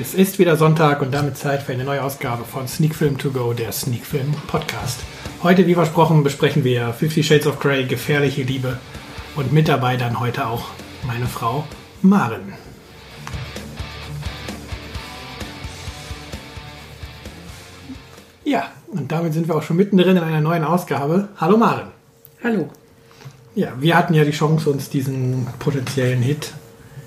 Es ist wieder Sonntag und damit Zeit für eine neue Ausgabe von Sneak Film To Go, der Sneak Film Podcast. Heute, wie versprochen, besprechen wir 50 Shades of Grey, gefährliche Liebe und mit dabei dann heute auch meine Frau Maren. Ja, und damit sind wir auch schon mittendrin in einer neuen Ausgabe. Hallo Maren. Hallo. Ja, wir hatten ja die Chance, uns diesen potenziellen Hit,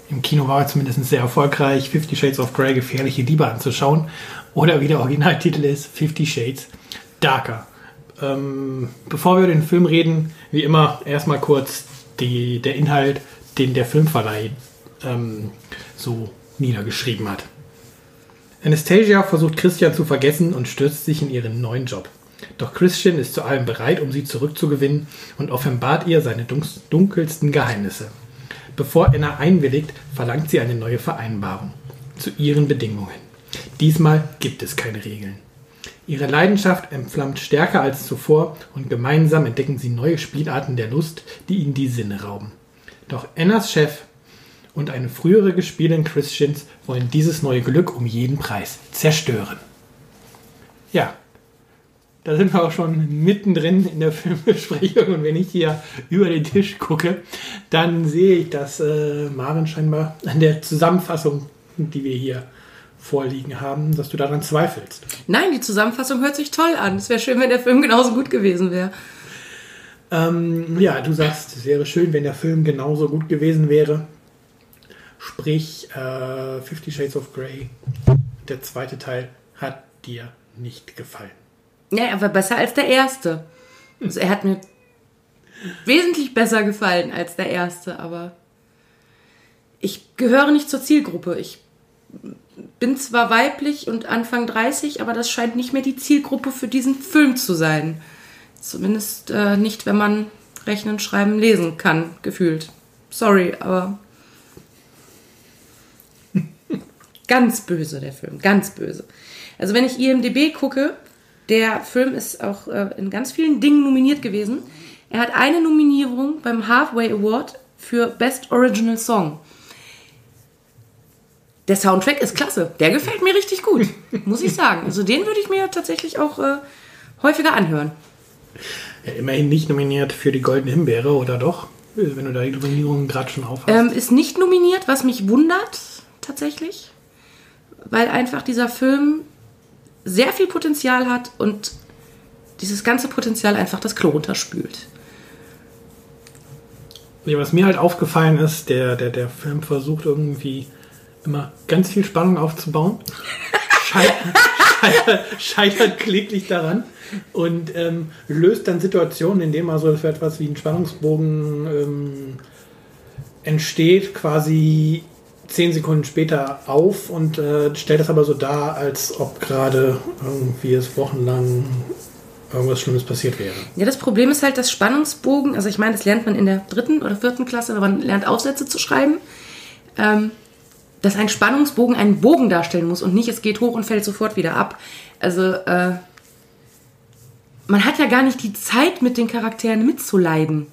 im Kino war er zumindest sehr erfolgreich, 50 Shades of Grey, gefährliche Liebe anzuschauen. Oder wie der Originaltitel ist, 50 Shades Darker. Bevor wir über den Film reden, wie immer erstmal kurz der Inhalt, den der Filmverleih so niedergeschrieben hat. Anastasia versucht Christian zu vergessen und stürzt sich in ihren neuen Job. Doch Christian ist zu allem bereit, um sie zurückzugewinnen und offenbart ihr seine dunkelsten Geheimnisse. Bevor Anna einwilligt, verlangt sie eine neue Vereinbarung. Zu ihren Bedingungen. Diesmal gibt es keine Regeln. Ihre Leidenschaft entflammt stärker als zuvor und gemeinsam entdecken sie neue Spielarten der Lust, die ihnen die Sinne rauben. Doch Annas Chef und eine frühere Gespielin Christians wollen dieses neue Glück um jeden Preis zerstören. Ja, da sind wir auch schon mittendrin in der Filmbesprechung und wenn ich hier über den Tisch gucke, dann sehe ich, dass Maren scheinbar an der Zusammenfassung, die wir hier vorliegen haben, dass du daran zweifelst. Nein, die Zusammenfassung hört sich toll an. Es wäre schön, wenn der Film genauso gut gewesen wäre. Ja, du sagst, es wäre schön, wenn der Film genauso gut gewesen wäre. Sprich, 50 Shades of Grey, der zweite Teil, hat dir nicht gefallen. Ja, aber besser als der erste. Also er hat mir wesentlich besser gefallen als der erste, aber ich gehöre nicht zur Zielgruppe. Ich bin zwar weiblich und Anfang 30, aber das scheint nicht mehr die Zielgruppe für diesen Film zu sein. Zumindest nicht, wenn man rechnen, schreiben, lesen kann, gefühlt. Sorry, aber ganz böse der Film, ganz böse. Also wenn ich IMDb gucke, der Film ist auch in ganz vielen Dingen nominiert gewesen. Er hat eine Nominierung beim Halfway Award für Best Original Song. Der Soundtrack ist klasse. Der gefällt mir richtig gut, muss ich sagen. Also den würde ich mir tatsächlich auch häufiger anhören. Ja, immerhin nicht nominiert für die Goldene Himbeere, oder doch? Wenn du da die Nominierungen gerade schon aufhast. Ist nicht nominiert, was mich wundert, tatsächlich. Weil einfach dieser Film sehr viel Potenzial hat und dieses ganze Potenzial einfach das Klo runterspült. Ja, was mir halt aufgefallen ist, der Film versucht irgendwie immer ganz viel Spannung aufzubauen. Scheitert kläglich daran und löst dann Situationen, indem also für etwas wie ein Spannungsbogen entsteht, quasi 10 Sekunden später auf und stellt das aber so dar, als ob gerade irgendwie es wochenlang irgendwas Schlimmes passiert wäre. Ja, das Problem ist halt, dass Spannungsbogen, also ich meine, das lernt man in der 3. oder 4. Klasse, wenn man lernt, Aufsätze zu schreiben, dass ein Spannungsbogen einen Bogen darstellen muss und nicht, es geht hoch und fällt sofort wieder ab. Also man hat ja gar nicht die Zeit, mit den Charakteren mitzuleiden.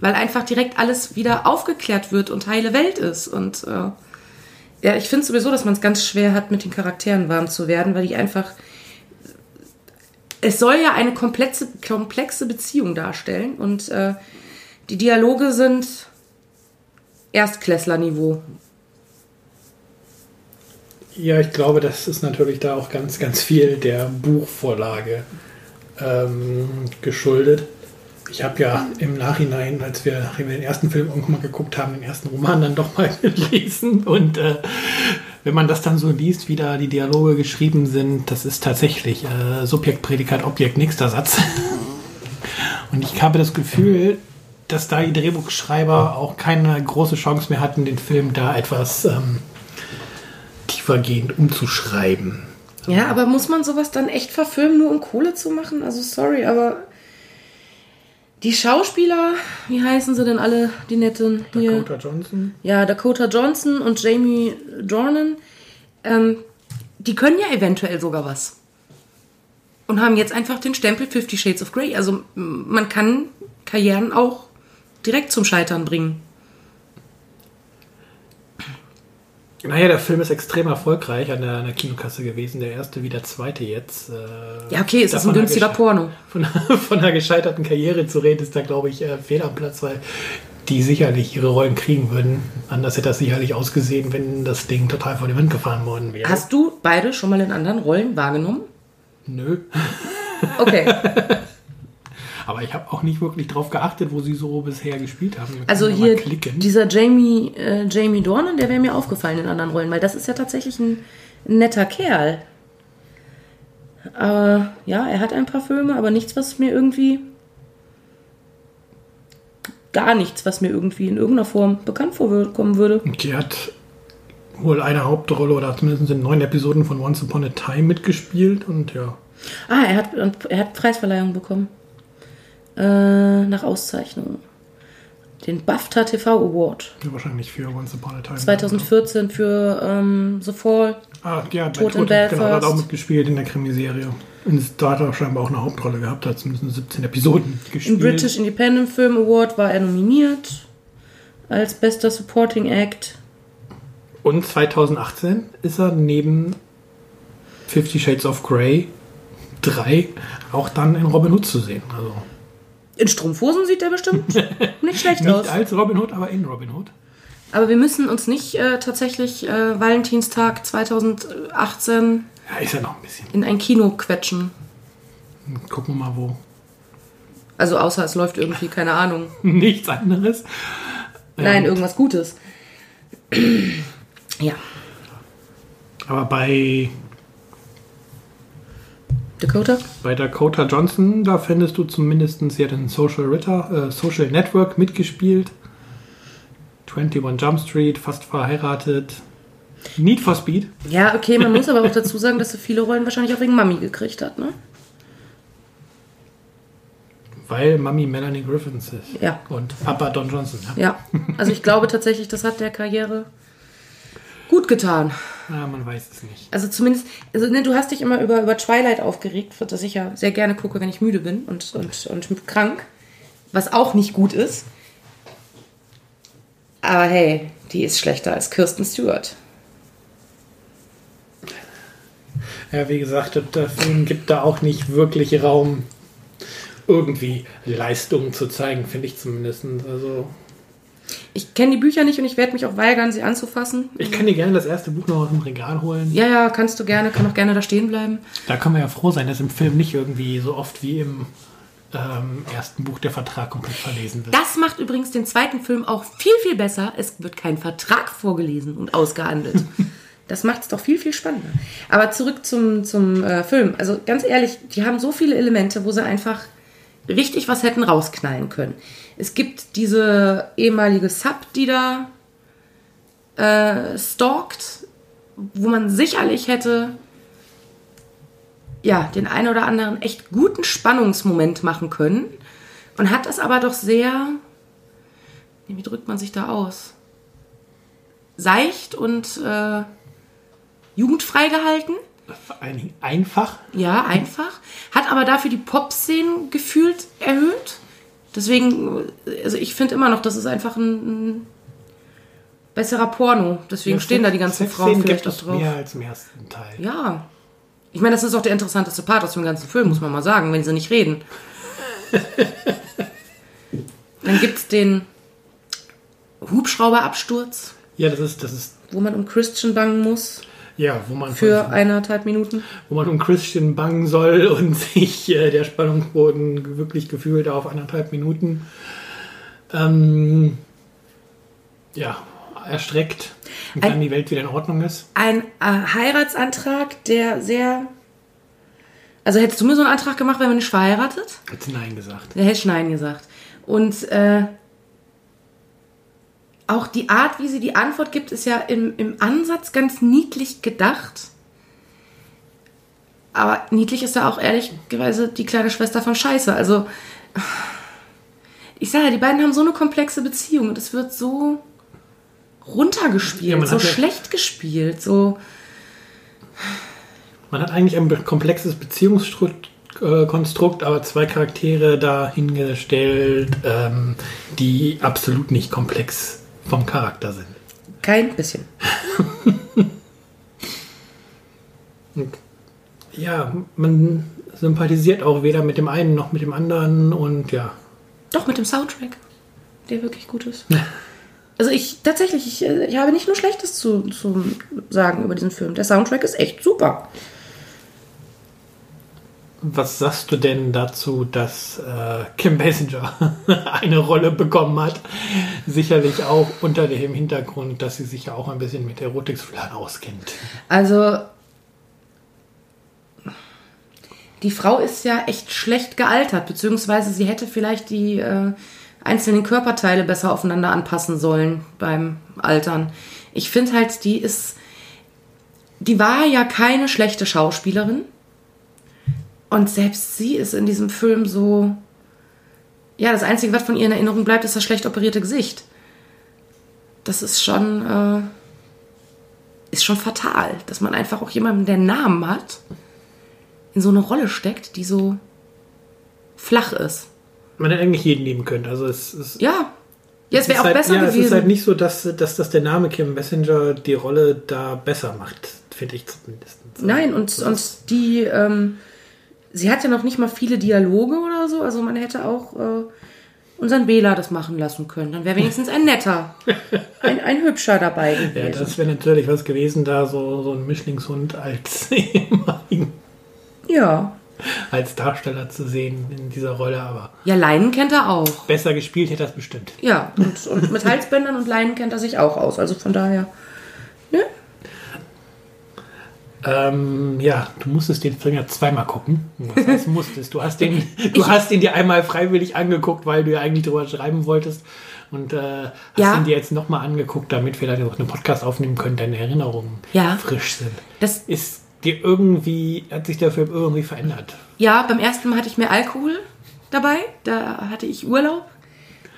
Weil einfach direkt alles wieder aufgeklärt wird und heile Welt ist. Und ja, ich finde sowieso, dass man es ganz schwer hat, mit den Charakteren warm zu werden, weil die einfach... Es soll ja eine komplexe Beziehung darstellen und die Dialoge sind Erstklässlerniveau. Ja, ich glaube, das ist natürlich da auch ganz, ganz viel der Buchvorlage geschuldet. Ich habe ja im Nachhinein, als wir den ersten Film irgendwann mal geguckt haben, den ersten Roman dann doch mal gelesen. Und wenn man das dann so liest, wie da die Dialoge geschrieben sind, das ist tatsächlich Subjekt, Prädikat, Objekt, nächster Satz. Und ich habe das Gefühl, dass da die Drehbuchschreiber auch keine große Chance mehr hatten, den Film da etwas tiefergehend umzuschreiben. Ja, aber muss man sowas dann echt verfilmen, nur um Kohle zu machen? Also sorry, aber... Die Schauspieler, wie heißen sie denn alle, die netten? Hier? Dakota Johnson. Ja, Dakota Johnson und Jamie Dornan. Die können ja eventuell sogar was. Und haben jetzt einfach den Stempel 50 Shades of Grey. Also man kann Karrieren auch direkt zum Scheitern bringen. Naja, der Film ist extrem erfolgreich an der Kinokasse gewesen. Der erste wie der zweite jetzt. Ja, okay, es ist ein günstiger Porno. Von einer gescheiterten Karriere zu reden, ist da, glaube ich, fehl am Platz, weil die sicherlich ihre Rollen kriegen würden. Anders hätte das sicherlich ausgesehen, wenn das Ding total vor die Wand gefahren worden wäre. Hast du beide schon mal in anderen Rollen wahrgenommen? Nö. Okay. Aber ich habe auch nicht wirklich drauf geachtet, wo sie so bisher gespielt haben. Also hier, dieser Jamie Dornan, der wäre mir aufgefallen in anderen Rollen, weil das ist ja tatsächlich ein netter Kerl. Ja, er hat ein paar Filme, aber nichts, was mir irgendwie in irgendeiner Form bekannt vorkommen würde. Die hat wohl eine Hauptrolle oder zumindest in 9 Episoden von Once Upon a Time mitgespielt und ja. Ah, er hat Preisverleihung bekommen. Nach Auszeichnung. Den BAFTA TV Award. Ja, wahrscheinlich für Once Upon a Time. 2014 für The Fall. Ah, ja, bei Tod in Belfast. Genau, hat auch mitgespielt in der Krimiserie. Und da hat er scheinbar auch eine Hauptrolle gehabt, hat zumindest 17 Episoden gespielt. Im British Independent Film Award war er nominiert als bester Supporting Act. Und 2018 ist er neben 50 Shades of Grey 3 auch dann in Robin Hood zu sehen. Also in Strumpfhosen sieht er bestimmt nicht schlecht nicht aus. Nicht als Robin Hood, aber in Robin Hood. Aber wir müssen uns nicht tatsächlich Valentinstag 2018 ja, ist ja noch ein bisschen. In ein Kino quetschen. Gucken wir mal, wo. Also außer es läuft irgendwie, keine Ahnung. Nichts anderes? Nein, ja, irgendwas Gutes. Ja. Aber bei Dakota? Bei Dakota Johnson, da findest du zumindest, sie hat in Social Network mitgespielt. 21 Jump Street, fast verheiratet. Need for Speed. Ja, okay, man muss aber auch dazu sagen, dass sie viele Rollen wahrscheinlich auch wegen Mami gekriegt hat, ne? Weil Mami Melanie Griffiths ist. Ja. Und Papa Don Johnson. Ja, also ich glaube tatsächlich, das hat der Karriere gut getan. Ja, man weiß es nicht. Also zumindest, du hast dich immer über Twilight aufgeregt, das ich ja sehr gerne gucke, wenn ich müde bin und krank, was auch nicht gut ist. Aber hey, die ist schlechter als Kirsten Stewart. Ja, wie gesagt, der Film gibt da auch nicht wirklich Raum, irgendwie Leistungen zu zeigen, finde ich zumindest. Also ich kenne die Bücher nicht und ich werde mich auch weigern, sie anzufassen. Ich kann dir gerne das erste Buch noch aus dem Regal holen. Ja, kannst du gerne, kann auch gerne da stehen bleiben. Da können wir ja froh sein, dass im Film nicht irgendwie so oft wie im ersten Buch der Vertrag komplett verlesen wird. Das macht übrigens den zweiten Film auch viel, viel besser. Es wird kein Vertrag vorgelesen und ausgehandelt. Das macht es doch viel, viel spannender. Aber zurück zum Film. Also ganz ehrlich, die haben so viele Elemente, wo sie einfach richtig was hätten rausknallen können. Es gibt diese ehemalige Sub, die da stalkt, wo man sicherlich hätte ja den einen oder anderen echt guten Spannungsmoment machen können und hat das aber doch sehr, wie drückt man sich da aus? Seicht und jugendfrei gehalten. Vor allen Dingen einfach. Ja, einfach. Hat aber dafür die Pop-Szenen gefühlt erhöht. Deswegen, also ich finde immer noch, das ist einfach ein besserer Porno. Deswegen ja, stehen da die ganzen Frauen vielleicht auch drauf. Mehr als im ersten Teil. Ja. Ich meine, das ist auch der interessanteste Part aus dem ganzen Film, muss man mal sagen, wenn sie nicht reden. Dann gibt es den Hubschrauberabsturz. Ja, das ist. Wo man um Christian bangen muss. Ja, wo man für 1,5 Minuten. Wo man um Christian bangen soll und sich der Spannungsboden wirklich gefühlt auf 1,5 Minuten erstreckt, und dann die Welt wieder in Ordnung ist. Ein Heiratsantrag, der sehr... Also hättest du mir so einen Antrag gemacht, wenn man nicht verheiratet? Hättest du Nein gesagt. Ja, hättest du Nein gesagt. Und auch die Art, wie sie die Antwort gibt, ist ja im Ansatz ganz niedlich gedacht. Aber niedlich ist da auch ehrlicherweise die kleine Schwester von Scheiße. Also, ich sage ja, die beiden haben so eine komplexe Beziehung und es wird so runtergespielt, ja, so schlecht gespielt. So. Man hat eigentlich ein komplexes Beziehungskonstrukt, aber 2 Charaktere dahingestellt, die absolut nicht komplex vom Charakter sind. Kein bisschen. Ja, man sympathisiert auch weder mit dem einen noch mit dem anderen und ja. Doch, mit dem Soundtrack, der wirklich gut ist. Also ich habe nicht nur Schlechtes zu sagen über diesen Film. Der Soundtrack ist echt super. Was sagst du denn dazu, dass Kim Basinger eine Rolle bekommen hat? Sicherlich auch unter dem Hintergrund, dass sie sich ja auch ein bisschen mit Erotik-Thrillern auskennt. Also, die Frau ist ja echt schlecht gealtert, beziehungsweise sie hätte vielleicht die einzelnen Körperteile besser aufeinander anpassen sollen beim Altern. Ich finde halt, die war ja keine schlechte Schauspielerin. Und selbst sie ist in diesem Film so... Ja, das Einzige, was von ihr in Erinnerung bleibt, ist das schlecht operierte Gesicht. Das ist schon fatal, dass man einfach auch jemanden, der einen Namen hat, in so eine Rolle steckt, die so flach ist. Man hätte eigentlich jeden nehmen können. Also es wäre auch besser gewesen. Es ist halt nicht so, dass der Name Kim Basinger die Rolle da besser macht, finde ich zumindest. Nein, und die... Sie hat ja noch nicht mal viele Dialoge oder so. Also man hätte auch unseren Bela das machen lassen können. Dann wäre wenigstens ein netter, ein hübscher dabei gewesen. Ja, das wäre natürlich was gewesen, da so ein Mischlingshund als ehemaligen als Darsteller zu sehen in dieser Rolle. Aber ja, Leinen kennt er auch. Besser gespielt hätte er das bestimmt. Ja, und mit Halsbändern und Leinen kennt er sich auch aus. Also von daher, ne? Ja, du musstest den Film ja zweimal gucken. Was heißt musstest? Du hast ihn dir einmal freiwillig angeguckt, weil du ja eigentlich drüber schreiben wolltest. Und hast ihn dir jetzt nochmal angeguckt, damit wir dann auch einen Podcast aufnehmen können, deine Erinnerungen frisch sind. Das ist dir irgendwie, hat sich der Film irgendwie verändert? Ja, beim ersten Mal hatte ich mehr Alkohol dabei. Da hatte ich Urlaub.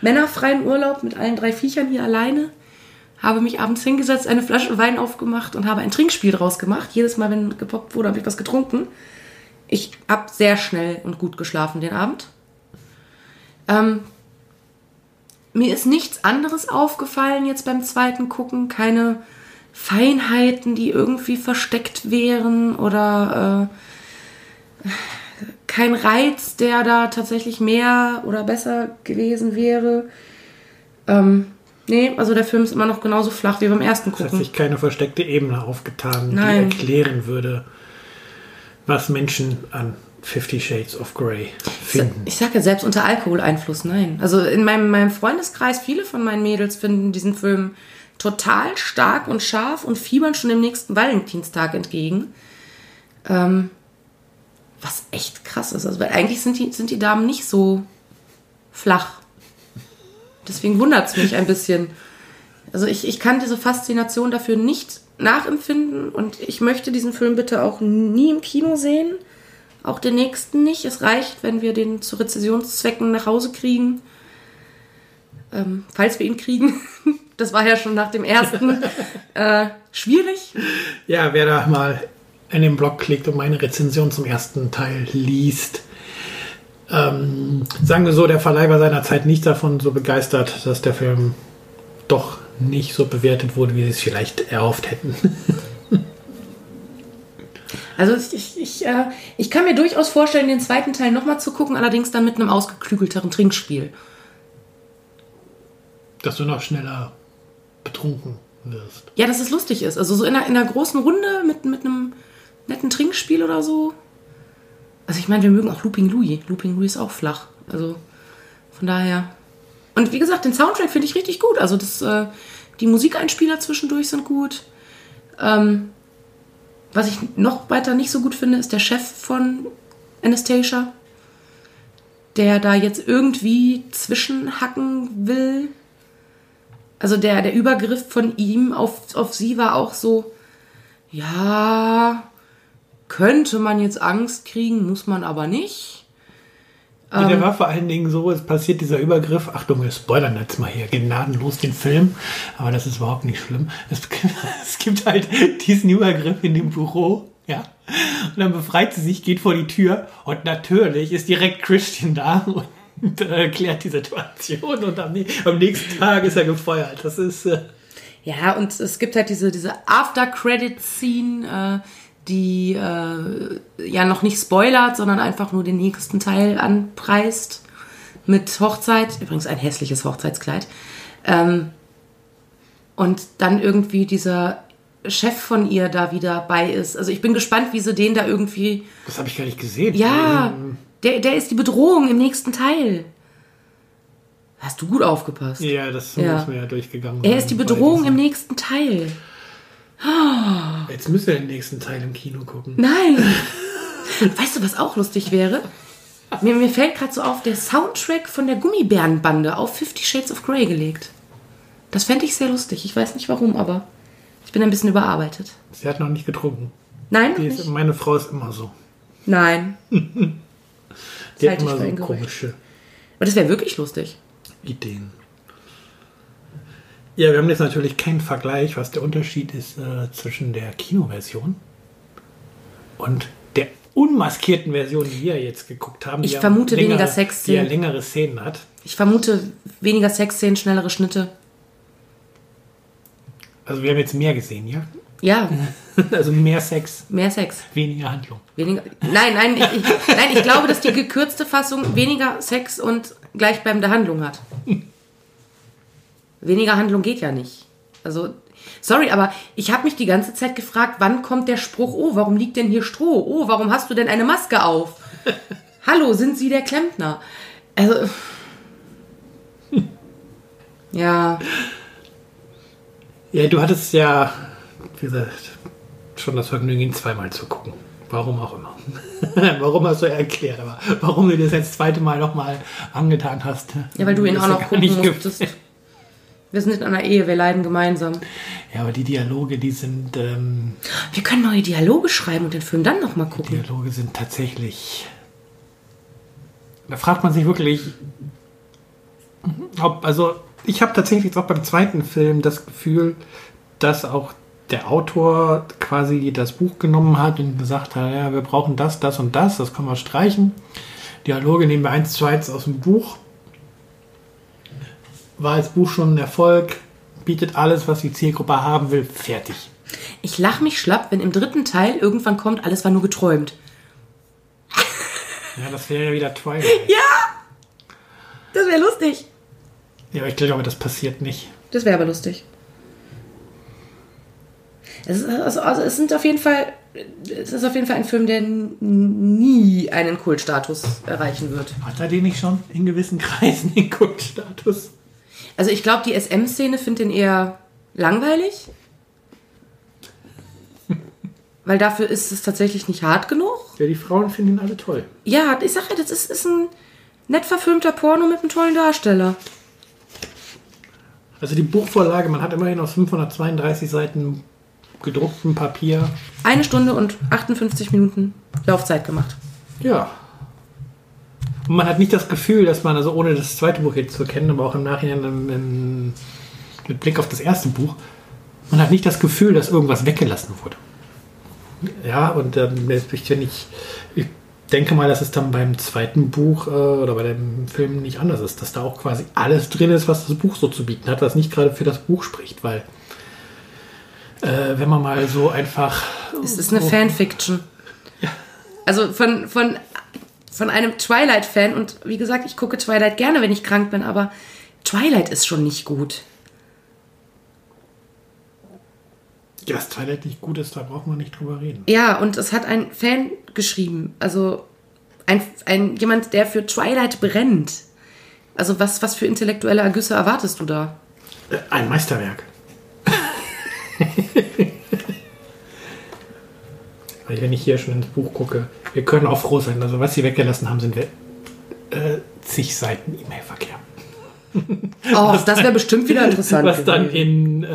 Männerfreien Urlaub mit allen 3 Viechern hier alleine. Habe mich abends hingesetzt, eine Flasche Wein aufgemacht und habe ein Trinkspiel draus gemacht. Jedes Mal, wenn gepoppt wurde, habe ich was getrunken. Ich habe sehr schnell und gut geschlafen den Abend. Mir ist nichts anderes aufgefallen jetzt beim zweiten Gucken. Keine Feinheiten, die irgendwie versteckt wären oder kein Reiz, der da tatsächlich mehr oder besser gewesen wäre. Nee, also der Film ist immer noch genauso flach wie beim ersten Gucken. Es hat sich keine versteckte Ebene aufgetan, die erklären würde, was Menschen an 50 Shades of Grey finden. Ich sage ja selbst unter Alkoholeinfluss, nein. Also in meinem Freundeskreis, viele von meinen Mädels finden diesen Film total stark und scharf und fiebern schon dem nächsten Valentinstag entgegen. Was echt krass ist. Also weil eigentlich sind die Damen nicht so flach. Deswegen wundert es mich ein bisschen. Also ich kann diese Faszination dafür nicht nachempfinden und ich möchte diesen Film bitte auch nie im Kino sehen. Auch den nächsten nicht. Es reicht, wenn wir den zu Rezensionszwecken nach Hause kriegen. Falls wir ihn kriegen. Das war ja schon nach dem ersten schwierig. Ja, wer da mal in den Blog klickt und meine Rezension zum ersten Teil liest, sagen wir so, der Verleih war seiner Zeit nicht davon so begeistert, dass der Film doch nicht so bewertet wurde, wie sie es vielleicht erhofft hätten. Also ich kann mir durchaus vorstellen, den zweiten Teil nochmal zu gucken, allerdings dann mit einem ausgeklügelteren Trinkspiel. Dass du noch schneller betrunken wirst. Ja, dass es lustig ist. Also so in einer großen Runde mit einem netten Trinkspiel oder so. Also ich meine, wir mögen auch Looping Louie. Looping Louie ist auch flach. Also von daher. Und wie gesagt, den Soundtrack finde ich richtig gut. Also die Musikeinspieler zwischendurch sind gut. Was ich noch weiter nicht so gut finde, ist der Chef von Anastasia, der da jetzt irgendwie zwischenhacken will. Also der Übergriff von ihm auf sie war auch so, ja... Könnte man jetzt Angst kriegen, muss man aber nicht. Der war vor allen Dingen so, es passiert dieser Übergriff. Achtung, wir spoilern jetzt mal hier gnadenlos den Film. Aber das ist überhaupt nicht schlimm. Es gibt halt diesen Übergriff in dem Büro. Ja. Und dann befreit sie sich, geht vor die Tür. Und natürlich ist direkt Christian da und klärt die Situation. Und am nächsten Tag ist er gefeuert. Das ist... Ja, und es gibt halt diese After-Credit-Scene... die ja noch nicht spoilert, sondern einfach nur den nächsten Teil anpreist mit Hochzeit. Übrigens ein hässliches Hochzeitskleid. Und dann irgendwie dieser Chef von ihr da wieder bei ist. Also ich bin gespannt, wie sie den da irgendwie... Das habe ich gar nicht gesehen. Ja, der ist die Bedrohung im nächsten Teil. Hast du gut aufgepasst? Ja, das muss mir ja durchgegangen sein. Er ist die Bedrohung im nächsten Teil. Oh. Jetzt müssen wir den nächsten Teil im Kino gucken. Nein! Weißt du, was auch lustig wäre? Mir fällt gerade so auf, der Soundtrack von der Gummibärenbande auf 50 Shades of Grey gelegt. Das fände ich sehr lustig. Ich weiß nicht warum, aber ich bin ein bisschen überarbeitet. Sie hat noch nicht getrunken. Nein, noch nicht. Meine Frau ist immer so. Nein. Die hat immer so komische... Aber das wäre wirklich lustig. Ideen. Ja, wir haben jetzt natürlich keinen Vergleich, was der Unterschied ist zwischen der Kinoversion und der unmaskierten Version, die wir jetzt geguckt haben. Ich vermute weniger Sexszenen. Die ja längere Szenen hat. Ich vermute weniger Sexszenen, schnellere Schnitte. Also wir haben jetzt mehr gesehen, ja? Ja. Also mehr Sex. Mehr Sex. Weniger Handlung. Weniger, ich glaube, dass die gekürzte Fassung weniger Sex und gleichbleibende Handlung hat. Weniger Handlung geht ja nicht. Also, sorry, aber ich habe mich die ganze Zeit gefragt, wann kommt der Spruch, oh, warum liegt denn hier Stroh? Oh, warum hast du denn eine Maske auf? Hallo, sind Sie der Klempner? Also, ja. Ja, du hattest ja, wie gesagt, schon das Vergnügen, ihn zweimal zu gucken. Warum auch immer. Warum hast du erklärt, aber warum du dir das jetzt das zweite Mal nochmal angetan hast. Ja, weil du ihn auch noch gucken musstest. Wir sind in einer Ehe, wir leiden gemeinsam. Ja, aber die Dialoge, die sind... wir können neue Dialoge schreiben und den Film dann nochmal gucken. Die Dialoge sind tatsächlich... Da fragt man sich wirklich, ob... Also ich habe tatsächlich jetzt auch beim zweiten Film das Gefühl, dass auch der Autor quasi das Buch genommen hat und gesagt hat, ja, wir brauchen das, das und das, das können wir streichen. Dialoge nehmen wir eins zu eins aus dem Buch. War das Buch schon ein Erfolg, bietet alles, was die Zielgruppe haben will, fertig. Ich lache mich schlapp, wenn im dritten Teil irgendwann kommt, alles war nur geträumt. Ja, das wäre ja wieder Twilight. Ja! Das wäre lustig. Ja, aber ich glaube, das passiert nicht. Das wäre aber lustig. Es ist auf jeden Fall ein Film, der nie einen Kultstatus erreichen wird. Hat er den nicht schon in gewissen Kreisen den Kultstatus? Also ich glaube, die SM-Szene findet den eher langweilig. Weil dafür ist es tatsächlich nicht hart genug. Ja, die Frauen finden ihn alle toll. Ja, ich sage ja, das ist ein nett verfilmter Porno mit einem tollen Darsteller. Also die Buchvorlage, man hat immerhin aus 532 Seiten gedrucktem Papier 1 Stunde und 58 Minuten Laufzeit gemacht. Ja. Und man hat nicht das Gefühl, dass man, also ohne das zweite Buch jetzt zu kennen, aber auch im Nachhinein mit Blick auf das erste Buch, man hat nicht das Gefühl, dass irgendwas weggelassen wurde. Ja, und ich denke mal, dass es dann beim zweiten Buch oder bei dem Film nicht anders ist, dass da auch quasi alles drin ist, was das Buch so zu bieten hat, was nicht gerade für das Buch spricht, weil wenn man mal so einfach... Es ist eine Fanfiction. Ja. Also von einem Twilight-Fan. Und wie gesagt, ich gucke Twilight gerne, wenn ich krank bin, aber Twilight ist schon nicht gut. Ja, dass Twilight nicht gut ist, da braucht man nicht drüber reden. Ja, und es hat ein Fan geschrieben. Also jemand, der für Twilight brennt. Also was für intellektuelle Ergüsse erwartest du da? Ein Meisterwerk. Wenn ich hier schon ins Buch gucke, wir können auch froh sein. Also was sie weggelassen haben, sind zig Seiten E-Mail-Verkehr. Oh, das wäre bestimmt wieder interessant. Was dann in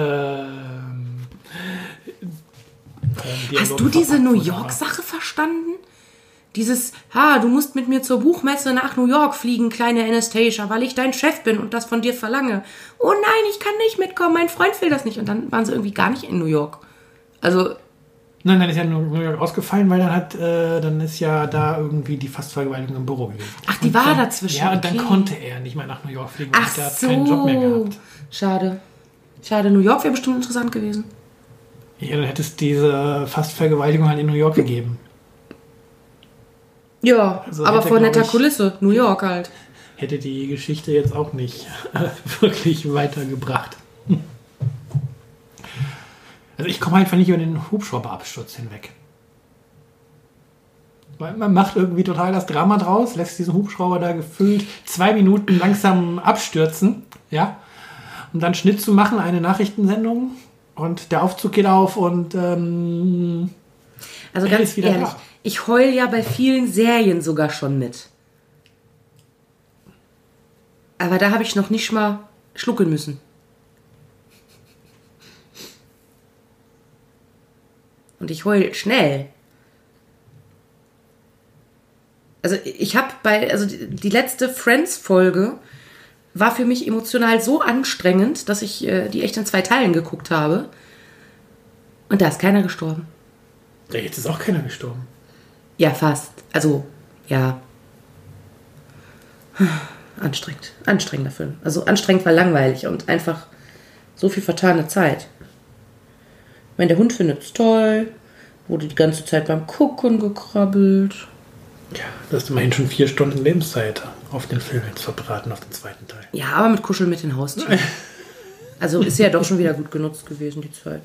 Hast du diese New York-Sache verstanden? Dieses, du musst mit mir zur Buchmesse nach New York fliegen, kleine Anastasia, weil ich dein Chef bin und das von dir verlange. Oh nein, ich kann nicht mitkommen, mein Freund will das nicht. Und dann waren sie irgendwie gar nicht in New York. Also... Nein, ist ja New York ausgefallen, weil dann ist ja da irgendwie die Fastvergewaltigung im Büro gewesen. Ach, die war dazwischen. Ja, und okay. Dann konnte er nicht mehr nach New York fliegen. Ach so. Er hat keinen Job mehr gehabt. Schade. New York wäre bestimmt interessant gewesen. Ja, dann hätte es diese Fast-Vergewaltigung halt in New York gegeben. Ja, also aber vor netter Kulisse. New York halt. Hätte die Geschichte jetzt auch nicht wirklich weitergebracht. Also ich komme einfach nicht über den Hubschrauberabsturz hinweg. Man macht irgendwie total das Drama draus, lässt diesen Hubschrauber da gefüllt 2 Minuten langsam abstürzen, ja, um dann Schnitt zu machen, eine Nachrichtensendung und der Aufzug geht auf und also ganz wieder ehrlich, ich heul ja bei vielen Serien sogar schon mit. Aber da habe ich noch nicht mal schlucken müssen. Und ich heul schnell. Also ich habe die letzte Friends-Folge war für mich emotional so anstrengend, dass ich die echt in 2 Teilen geguckt habe. Und da ist keiner gestorben. Ja, jetzt ist auch keiner gestorben. Ja, fast. Also, ja. Anstrengend. Anstrengender Film. Also anstrengend war langweilig und einfach so viel vertane Zeit. Ich meine, der Hund findet es toll, wurde die ganze Zeit beim Gucken gekrabbelt. Ja, du hast immerhin schon 4 Stunden Lebenszeit auf den Film jetzt verbraten, auf den zweiten Teil. Ja, aber mit Kuscheln mit den Haustieren. Also ist ja doch schon wieder gut genutzt gewesen, die Zeit.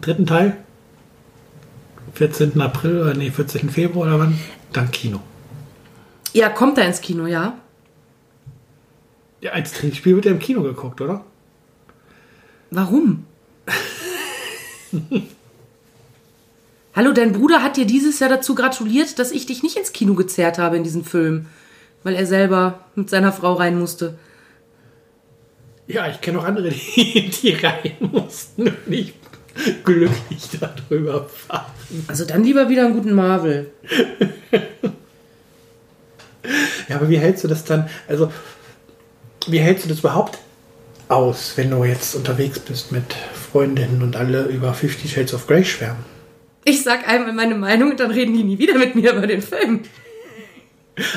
Dritten Teil? 14. April, oder nee, 14. Februar oder wann? Dann Kino. Ja, kommt er ins Kino, ja. Ja, als Trinkspiel wird er im Kino geguckt, oder? Warum? Hallo, dein Bruder hat dir dieses Jahr dazu gratuliert, dass ich dich nicht ins Kino gezerrt habe in diesem Film, weil er selber mit seiner Frau rein musste. Ja, ich kenne auch andere, die rein mussten und nicht glücklich darüber waren. Also dann lieber wieder einen guten Marvel. Ja, aber wie hältst du das dann, also wie hältst du das überhaupt aus, wenn du jetzt unterwegs bist mit Freundinnen und alle über 50 Shades of Grey schwärmen? Ich sag einmal meine Meinung und dann reden die nie wieder mit mir über den Film.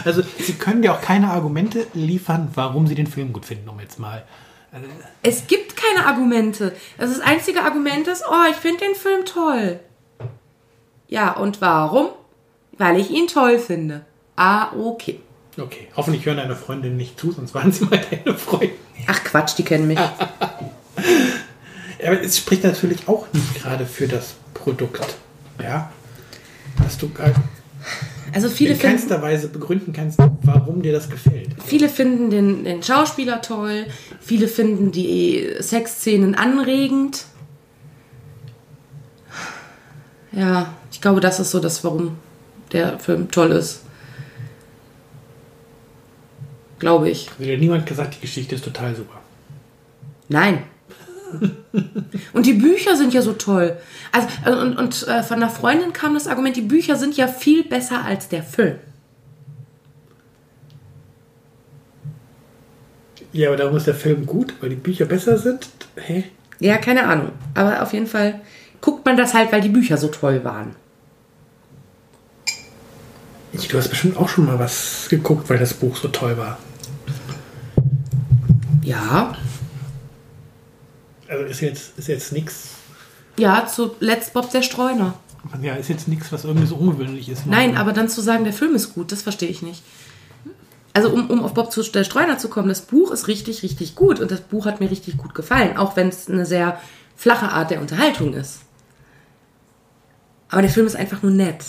Also sie können dir auch keine Argumente liefern, warum sie den Film gut finden, um jetzt mal... Es gibt keine Argumente. Also das einzige Argument ist, oh, ich finde den Film toll. Ja, und warum? Weil ich ihn toll finde. Ah, okay. Okay, hoffentlich hören deine Freundinnen nicht zu, sonst waren sie mal deine Freundin. Ach Quatsch, die kennen mich. Aber es spricht natürlich auch nicht gerade für das Produkt, ja, dass du also viele in keinster Weise begründen kannst, warum dir das gefällt. Viele finden den Schauspieler toll, viele finden die Sexszenen anregend. Ja, ich glaube, das ist so das, warum der Film toll ist. Glaube ich. Hat dir niemand gesagt, die Geschichte ist total super? Nein. Und die Bücher sind ja so toll. Also, und von einer Freundin kam das Argument, die Bücher sind ja viel besser als der Film. Ja, aber darum ist der Film gut, weil die Bücher besser sind? Hä? Ja, keine Ahnung. Aber auf jeden Fall guckt man das halt, weil die Bücher so toll waren. Du hast bestimmt auch schon mal was geguckt, weil das Buch so toll war. Ja. Also ist jetzt nichts... Ja, zuletzt Bob der Streuner. Ja, ist jetzt nichts, was irgendwie so ungewöhnlich ist. Nein, aber dann zu sagen, der Film ist gut, das verstehe ich nicht. Also um auf Bob der Streuner zu kommen, das Buch ist richtig, richtig gut. Und das Buch hat mir richtig gut gefallen. Auch wenn es eine sehr flache Art der Unterhaltung ist. Aber der Film ist einfach nur nett.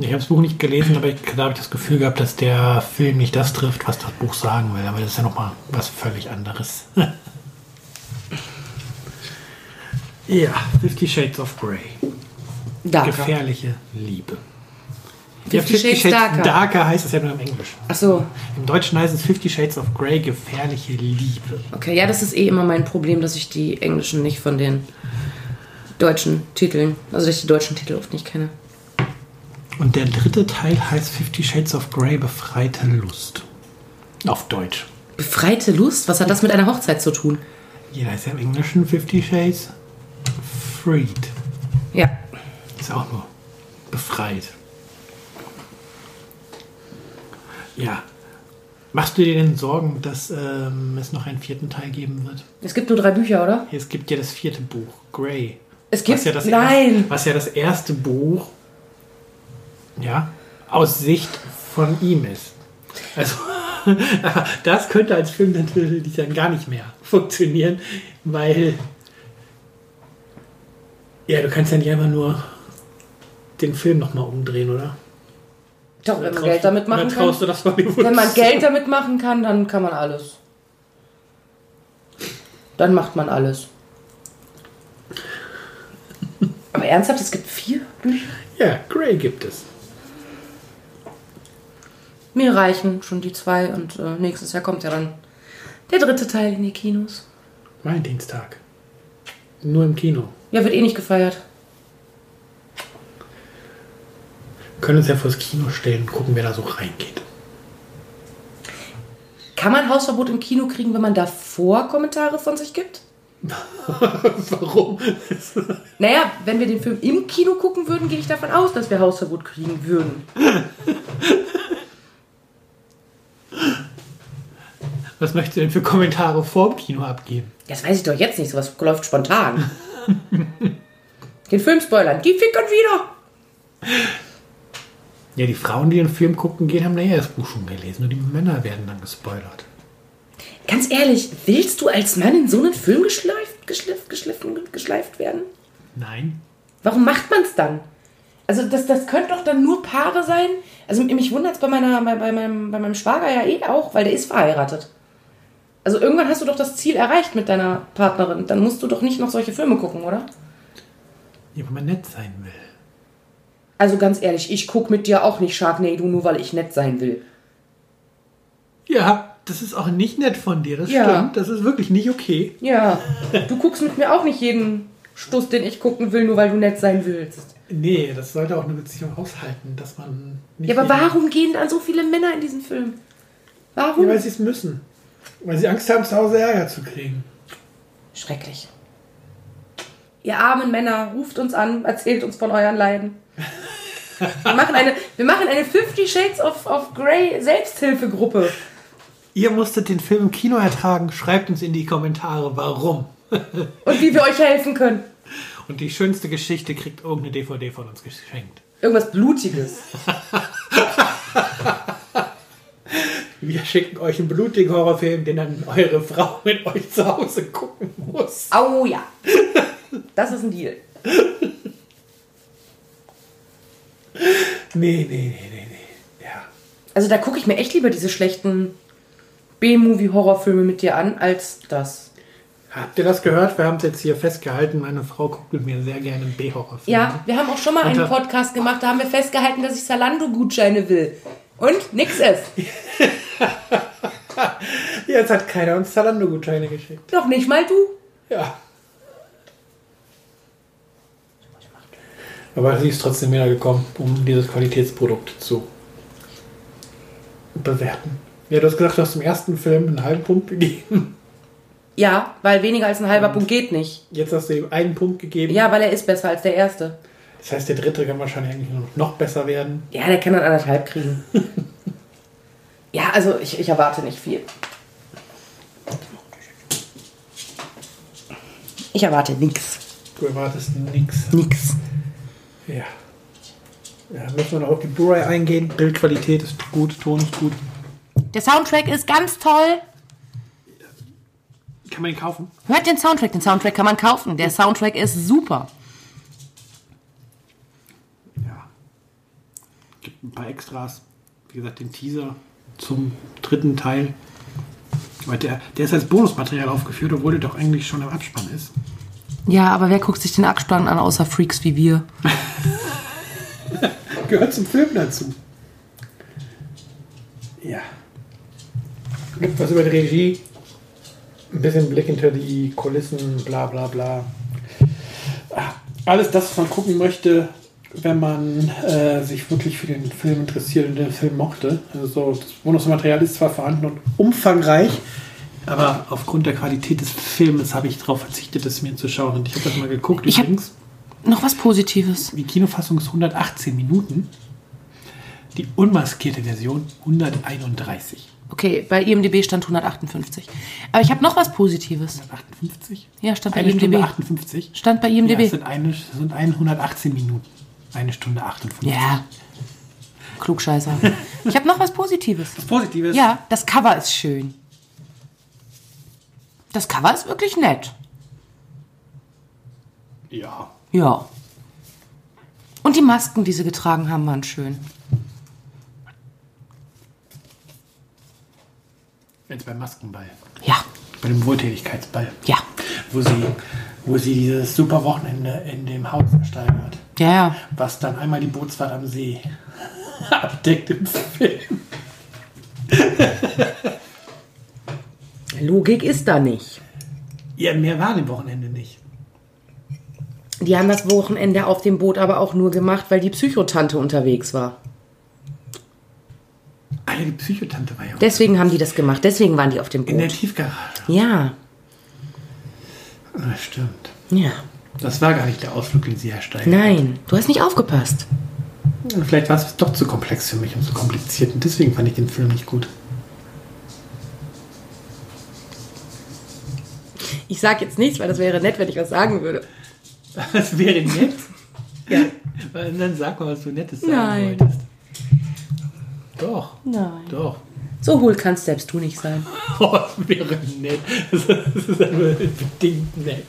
Ich habe das Buch nicht gelesen, aber da habe ich das Gefühl gehabt, dass der Film nicht das trifft, was das Buch sagen will. Aber das ist ja nochmal was völlig anderes. Ja, 50 Shades of Grey. Darker. Gefährliche Liebe. 50 Shades Darker. Darker heißt es ja nur im Englischen. Ach so. Im Deutschen heißt es 50 Shades of Grey, gefährliche Liebe. Okay, ja, das ist eh immer mein Problem, dass ich die Englischen nicht von den deutschen Titeln, also dass ich die deutschen Titel oft nicht kenne. Und der dritte Teil heißt 50 Shades of Grey, Befreite Lust. Auf Deutsch. Befreite Lust? Was hat das mit einer Hochzeit zu tun? Ja, da ist ja im Englischen 50 Shades Freed. Ja. Ist auch nur befreit. Ja. Machst du dir denn Sorgen, dass es noch einen vierten Teil geben wird? Es gibt nur 3 Bücher, oder? Es gibt ja das 4. Buch, Grey. Es gibt, das erste Buch, ja, aus Sicht von ihm ist. Also, das könnte als Film natürlich dann gar nicht mehr funktionieren, weil, ja, du kannst ja nicht einfach nur den Film nochmal umdrehen, oder? Doch, wenn man Geld damit machen kann. Wenn man Geld damit machen kann, dann kann man alles. Dann macht man alles. Aber ernsthaft, es gibt 4 Bücher? Ja, Grey gibt es. Mir reichen schon die 2 und nächstes Jahr kommt ja dann der 3. Teil in die Kinos. Valentinstag. Nur im Kino. Ja, wird eh nicht gefeiert. Wir können uns ja vor das Kino stellen und gucken, wer da so reingeht. Kann man Hausverbot im Kino kriegen, wenn man davor Kommentare von sich gibt? Warum? Naja, wenn wir den Film im Kino gucken würden, gehe ich davon aus, dass wir Hausverbot kriegen würden. Was möchtest du denn für Kommentare vorm Kino abgeben? Das weiß ich doch jetzt nicht, sowas läuft spontan. Den Film spoilern, die ficken wieder! Ja, die Frauen, die den Film gucken gehen, haben ja das Buch schon gelesen und die Männer werden dann gespoilert. Ganz ehrlich, willst du als Mann in so einen Film geschleift werden? Nein. Warum macht man es dann? Also das könnte doch dann nur Paare sein. Also mich wundert es bei meinem Schwager ja eh auch, weil der ist verheiratet. Also irgendwann hast du doch das Ziel erreicht mit deiner Partnerin. Dann musst du doch nicht noch solche Filme gucken, oder? Ja, wenn man nett sein will. Also ganz ehrlich, ich gucke mit dir auch nicht Sharknado, nur weil ich nett sein will. Ja. Das ist auch nicht nett von dir, das stimmt. Das ist wirklich nicht okay. Ja, du guckst mit mir auch nicht jeden Stuss, den ich gucken will, nur weil du nett sein willst. Nee, das sollte auch eine Beziehung aushalten, dass man nicht... Ja, aber warum gehen dann so viele Männer in diesen Film? Warum? Ja, weil sie es müssen. Weil sie Angst haben, zu Hause Ärger zu kriegen. Schrecklich. Ihr armen Männer, ruft uns an, erzählt uns von euren Leiden. Wir machen eine 50 Shades of Grey Selbsthilfegruppe. Ihr musstet den Film im Kino ertragen. Schreibt uns in die Kommentare, warum. Und wie wir euch helfen können. Und die schönste Geschichte kriegt irgendeine DVD von uns geschenkt. Irgendwas Blutiges. Wir schicken euch einen blutigen Horrorfilm, den dann eure Frau mit euch zu Hause gucken muss. Oh ja. Das ist ein Deal. Nee. Ja. Also da gucke ich mir echt lieber diese schlechten... B-Movie-Horrorfilme mit dir an, als das. Habt ihr das gehört? Wir haben es jetzt hier festgehalten. Meine Frau guckt mit mir sehr gerne B-Horrorfilme. Ja, wir haben auch schon mal einen Podcast gemacht, da haben wir festgehalten, dass ich Zalando-Gutscheine will. Und nix ist. Jetzt hat keiner uns Zalando-Gutscheine geschickt. Doch nicht mal du. Ja. Aber sie ist trotzdem hergekommen, um dieses Qualitätsprodukt zu bewerten. Ja, du hast gesagt, du hast dem ersten Film einen halben Punkt gegeben. Ja, weil weniger als ein halber Punkt geht nicht. Jetzt hast du ihm einen Punkt gegeben. Ja, weil er ist besser als der erste. Das heißt, der dritte kann wahrscheinlich noch besser werden. Ja, der kann dann 1,5 kriegen. Ja, also ich erwarte nicht viel. Ich erwarte nichts. Du erwartest nichts. Nix. Ja. Ja, müssen wir noch auf die Blu-ray eingehen. Bildqualität ist gut, Ton ist gut. Der Soundtrack ist ganz toll. Kann man den kaufen? Hört den Soundtrack. Den Soundtrack kann man kaufen. Der Soundtrack ist super. Ja. Gibt ein paar Extras. Wie gesagt, den Teaser zum 3. Teil. Aber der ist als Bonusmaterial aufgeführt, obwohl der doch eigentlich schon im Abspann ist. Ja, aber wer guckt sich den Abspann an, außer Freaks wie wir? Gehört zum Film dazu. Ja. Gibt was über die Regie, ein bisschen Blick hinter die Kulissen, bla bla bla. Alles das, was man gucken möchte, wenn man sich wirklich für den Film interessiert und den Film mochte. Also so, das Bonusmaterial ist zwar vorhanden und umfangreich, aber aufgrund der Qualität des Filmes habe ich darauf verzichtet, es mir zu schauen. Und ich habe das mal geguckt. Übrigens noch was Positives. Die Kinofassung ist 118 Minuten. Die unmaskierte Version 131. Okay, bei IMDb stand 158. Aber ich habe noch was Positives. 158? Ja, stand bei IMDb. Eine Stunde 58? Stand bei IMDb. Ja, das sind 118 Minuten. Eine Stunde 58. Ja. Klugscheißer. Ich habe noch was Positives. Was Positives? Ja, das Cover ist schön. Das Cover ist wirklich nett. Ja. Ja. Und die Masken, die sie getragen haben, waren schön. Jetzt beim Maskenball. Ja. Bei dem Wohltätigkeitsball. Ja. Wo sie dieses super Wochenende in dem Haus gestalten hat. Ja, ja. Was dann einmal die Bootsfahrt am See abdeckt im Film. Logik ist da nicht. Ja, mehr war dem Wochenende nicht. Die haben das Wochenende auf dem Boot aber auch nur gemacht, weil die Psychotante unterwegs war. Die Psychotante war ja. Deswegen haben die das gemacht. Deswegen waren die auf dem Boot. In der Tiefgarage. Ja. Das stimmt. Ja. Das war gar nicht der Ausflug, den sie hersteigen. Nein, du hast nicht aufgepasst. Vielleicht war es doch zu komplex für mich und zu kompliziert. Und deswegen fand ich den Film nicht gut. Ich sage jetzt nichts, weil das wäre nett, wenn ich was sagen würde. Das wäre nett? Ja. Weil dann sag mal, was du Nettes sagen wolltest. Doch. Nein. Doch. So hohl kannst selbst du nicht sein. Oh, das wäre nett. Das ist aber bedingt nett.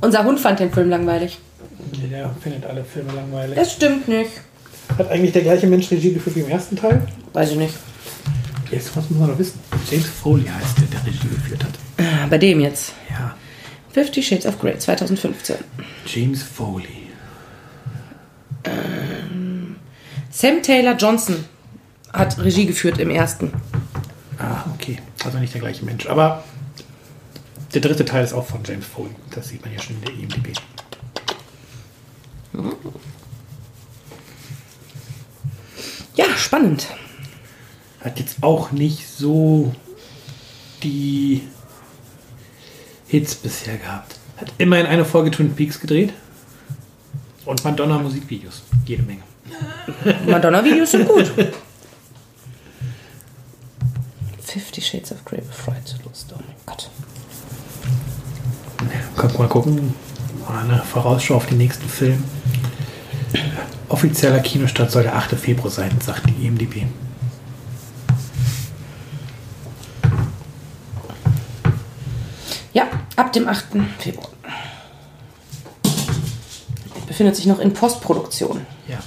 Unser Hund fand den Film langweilig. Ja, der findet alle Filme langweilig. Das stimmt nicht. Hat eigentlich der gleiche Mensch Regie geführt wie im ersten Teil? Weiß ich nicht. Jetzt muss man doch wissen. James Foley heißt der Regie geführt hat. Ah, bei dem jetzt? Ja. 50 Shades of Grey 2015. James Foley. Sam Taylor Johnson hat Regie geführt im ersten. Ah, okay. Also nicht der gleiche Mensch. Aber der dritte Teil ist auch von James Foley. Das sieht man ja schon in der IMDb. Ja, spannend. Hat jetzt auch nicht so die Hits bisher gehabt. Hat immerhin eine Folge Twin Peaks gedreht. Und Madonna-Musikvideos. Jede Menge. Madonna-Videos sind gut. 50 Shades of Grey, Befreite Lust. Oh mein Gott. Kannst mal gucken. Eine Vorausschau auf den nächsten Film. Offizieller Kinostart soll der 8. Februar sein, sagt die IMDb. Ja, ab dem 8. Februar. Befindet sich noch in Postproduktion. Ja.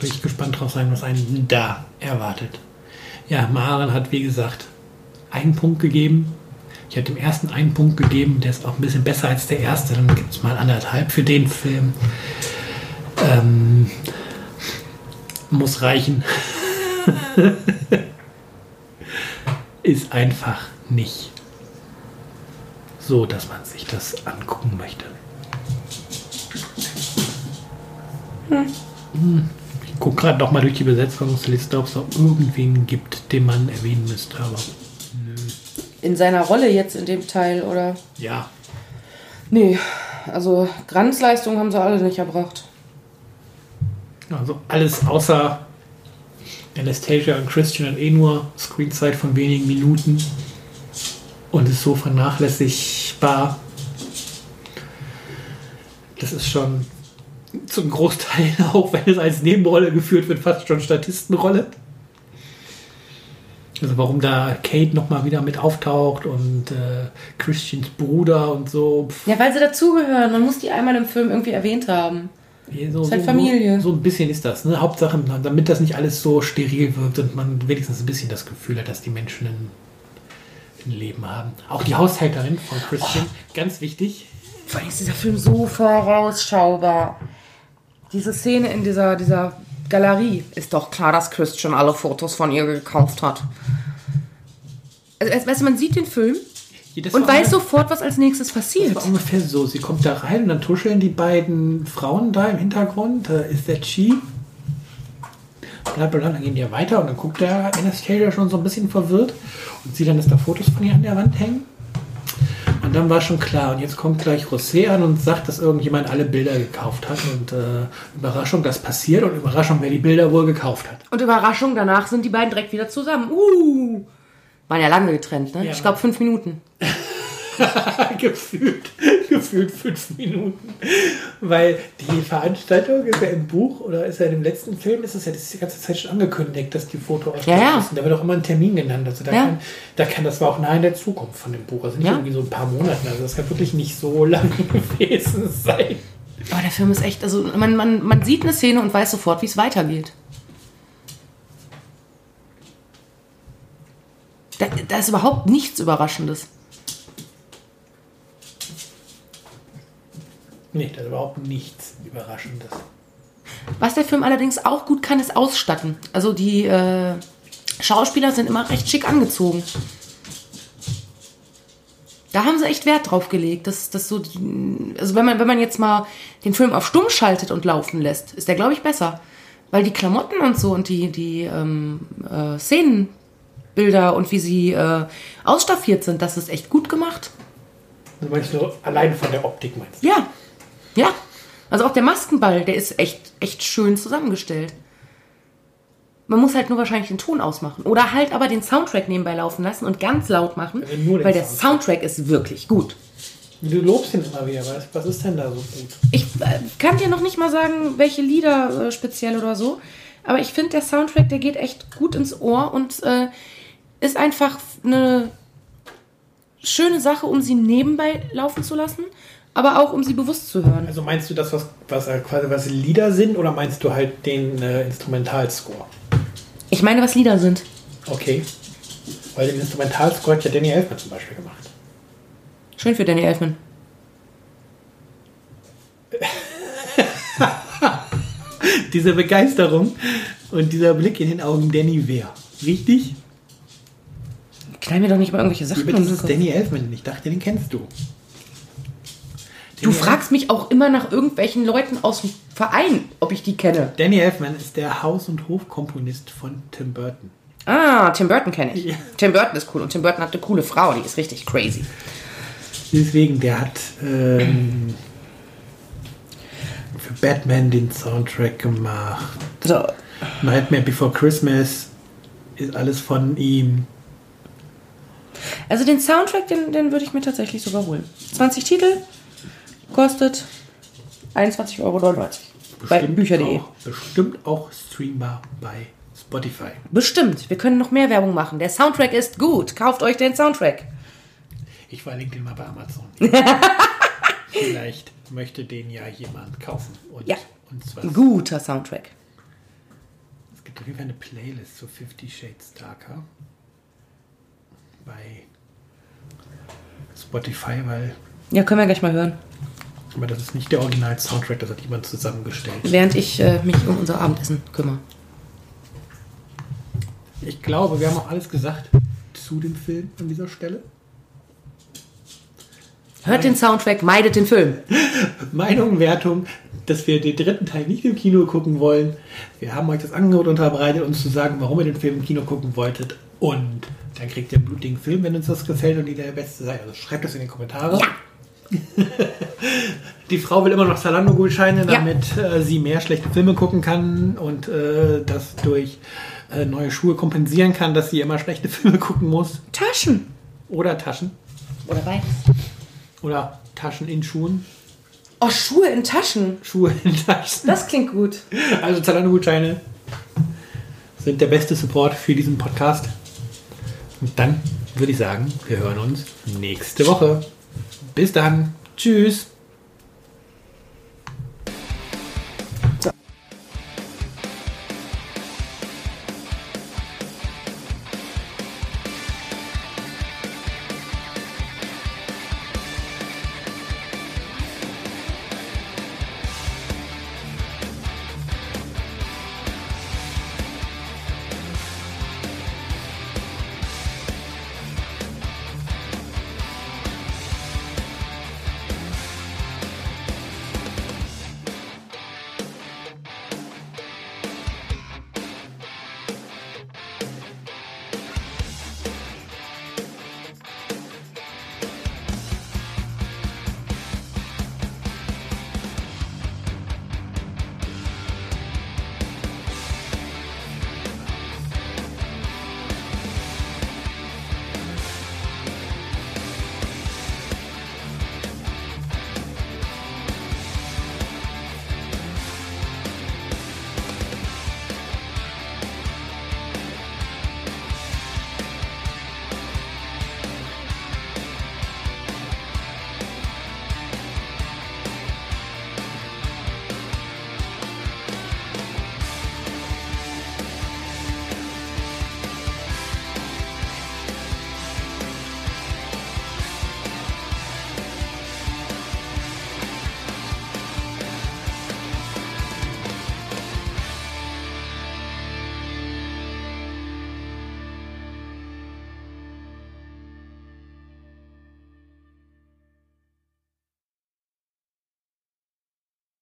Wirklich gespannt drauf sein, was einen da erwartet. Ja, Maren hat, wie gesagt, einen Punkt gegeben. Ich habe dem ersten einen Punkt gegeben, der ist auch ein bisschen besser als der erste. Dann gibt es mal 1,5 für den Film. Muss reichen. Ist einfach nicht so, dass man sich das angucken möchte. Ich gucke gerade noch mal durch die Besetzungsliste, ob es da irgendwen gibt, den man erwähnen müsste. Aber nö. In seiner Rolle jetzt in dem Teil, oder? Ja. Nee, also Glanzleistungen haben sie alle nicht erbracht. Also alles außer Anastasia und Christian hat eh nur Screenzeit von wenigen Minuten und ist so vernachlässigbar. Das ist schon... Zum Großteil, auch wenn es als Nebenrolle geführt wird, fast schon Statistenrolle. Also warum da Kate nochmal wieder mit auftaucht und Christians Bruder und so. Pff. Ja, weil sie dazugehören. Man muss die einmal im Film irgendwie erwähnt haben. Ja, so, ist halt Familie. So ein bisschen ist das. Ne? Hauptsache, damit das nicht alles so steril wirkt und man wenigstens ein bisschen das Gefühl hat, dass die Menschen ein Leben haben. Auch die Haushälterin von Christian, ganz wichtig. Vor allem ist dieser Film so vorausschaubar. Diese Szene in dieser Galerie, ist doch klar, dass Christian alle Fotos von ihr gekauft hat. Also, weißt du, man sieht den Film und weiß sofort, was als nächstes passiert. Das war ungefähr so. Sie kommt da rein und dann tuscheln die beiden Frauen da im Hintergrund. Da ist der Chi. Kneipe, dann gehen die ja weiter und dann guckt der Anastasia schon so ein bisschen verwirrt und sieht dann, dass da Fotos von ihr an der Wand hängen. Und dann war schon klar, und jetzt kommt gleich José an und sagt, dass irgendjemand alle Bilder gekauft hat. Und Überraschung, das passiert. Und Überraschung, wer die Bilder wohl gekauft hat. Und Überraschung, danach sind die beiden direkt wieder zusammen. Waren ja lange getrennt, ne? Ja. Ich glaube 5 Minuten. Gefühlt 5 Minuten. Weil die Veranstaltung ist ja im Buch, oder ist ja im letzten Film, ist es ja die ganze Zeit schon angekündigt, dass die Fotoausstellung ist. Und da wird auch immer ein Termin genannt. Also das war auch nahe in der Zukunft von dem Buch. Also nicht irgendwie so ein paar Monate. Also das kann wirklich nicht so lang gewesen sein. Aber der Film ist echt, also man sieht eine Szene und weiß sofort, wie es weitergeht. Da ist überhaupt nichts Überraschendes. Nee, das ist überhaupt nichts Überraschendes. Was der Film allerdings auch gut kann, ist ausstatten. Also die Schauspieler sind immer recht schick angezogen. Da haben sie echt Wert drauf gelegt. Also wenn man jetzt mal den Film auf Stumm schaltet und laufen lässt, ist der, glaube ich, besser. Weil die Klamotten und so und die Szenenbilder und wie sie ausstaffiert sind, das ist echt gut gemacht. Du meinst nur allein von der Optik, meinst du? Ja. Ja, also auch der Maskenball, der ist echt schön zusammengestellt. Man muss halt nur wahrscheinlich den Ton ausmachen. Oder halt aber den Soundtrack nebenbei laufen lassen und ganz laut machen, weil der Soundtrack ist wirklich gut. Du lobst ihn immer wieder, was ist denn da so gut? Ich kann dir noch nicht mal sagen, welche Lieder speziell oder so, aber ich finde, der Soundtrack, der geht echt gut ins Ohr und ist einfach eine schöne Sache, um sie nebenbei laufen zu lassen. Aber auch, um sie bewusst zu hören. Also meinst du das, was Lieder sind, oder meinst du halt den Instrumentalscore? Ich meine, was Lieder sind. Okay. Weil den Instrumentalscore hat ja Danny Elfman zum Beispiel gemacht. Schön für Danny Elfman. Diese Begeisterung und dieser Blick in den Augen Danny Wehr. Richtig? Knall mir doch nicht mal irgendwelche Sachen. Wie bitte, das ist Danny Elfman. Ich dachte, den kennst du. Du fragst mich auch immer nach irgendwelchen Leuten aus dem Verein, ob ich die kenne. Danny Elfman ist der Haus- und Hofkomponist von Tim Burton. Ah, Tim Burton kenne ich. Ja. Tim Burton ist cool und Tim Burton hat eine coole Frau, die ist richtig crazy. Deswegen, der hat für Batman den Soundtrack gemacht. So. Nightmare Before Christmas ist alles von ihm. Also den Soundtrack, den würde ich mir tatsächlich sogar holen. 20 Titel... Kostet 21,90 Euro bei Bücher.de. Bestimmt auch streambar bei Spotify. Bestimmt. Wir können noch mehr Werbung machen. Der Soundtrack ist gut. Kauft euch den Soundtrack. Ich verlinke den mal bei Amazon. Vielleicht möchte den ja jemand kaufen. Und was. Ein guter Soundtrack. Es gibt auf jeden Fall eine Playlist zu 50 Shades Darker bei Spotify, weil... Ja, können wir gleich mal hören. Aber das ist nicht der Original-Soundtrack, das hat jemand zusammengestellt. Während ich mich um unser Abendessen kümmere. Ich glaube, wir haben auch alles gesagt zu dem Film an dieser Stelle. Hört den Soundtrack, meidet den Film. Meinung, Wertung, dass wir den dritten Teil nicht im Kino gucken wollen. Wir haben euch das Angebot unterbreitet, uns zu sagen, warum ihr den Film im Kino gucken wolltet. Und dann kriegt ihr einen blutigen Film, wenn uns das gefällt und ihr der Beste seid. Also schreibt das in die Kommentare. Ja. Die Frau will immer noch Zalando-Gutscheine, damit sie mehr schlechte Filme gucken kann und das durch neue Schuhe kompensieren kann, dass sie immer schlechte Filme gucken muss. Taschen. Oder beides. Oder Taschen in Schuhen. Oh, Schuhe in Taschen. Das klingt gut. Also Zalando-Gutscheine sind der beste Support für diesen Podcast. Und dann würde ich sagen, wir hören uns nächste Woche. Bis dann. Tschüss.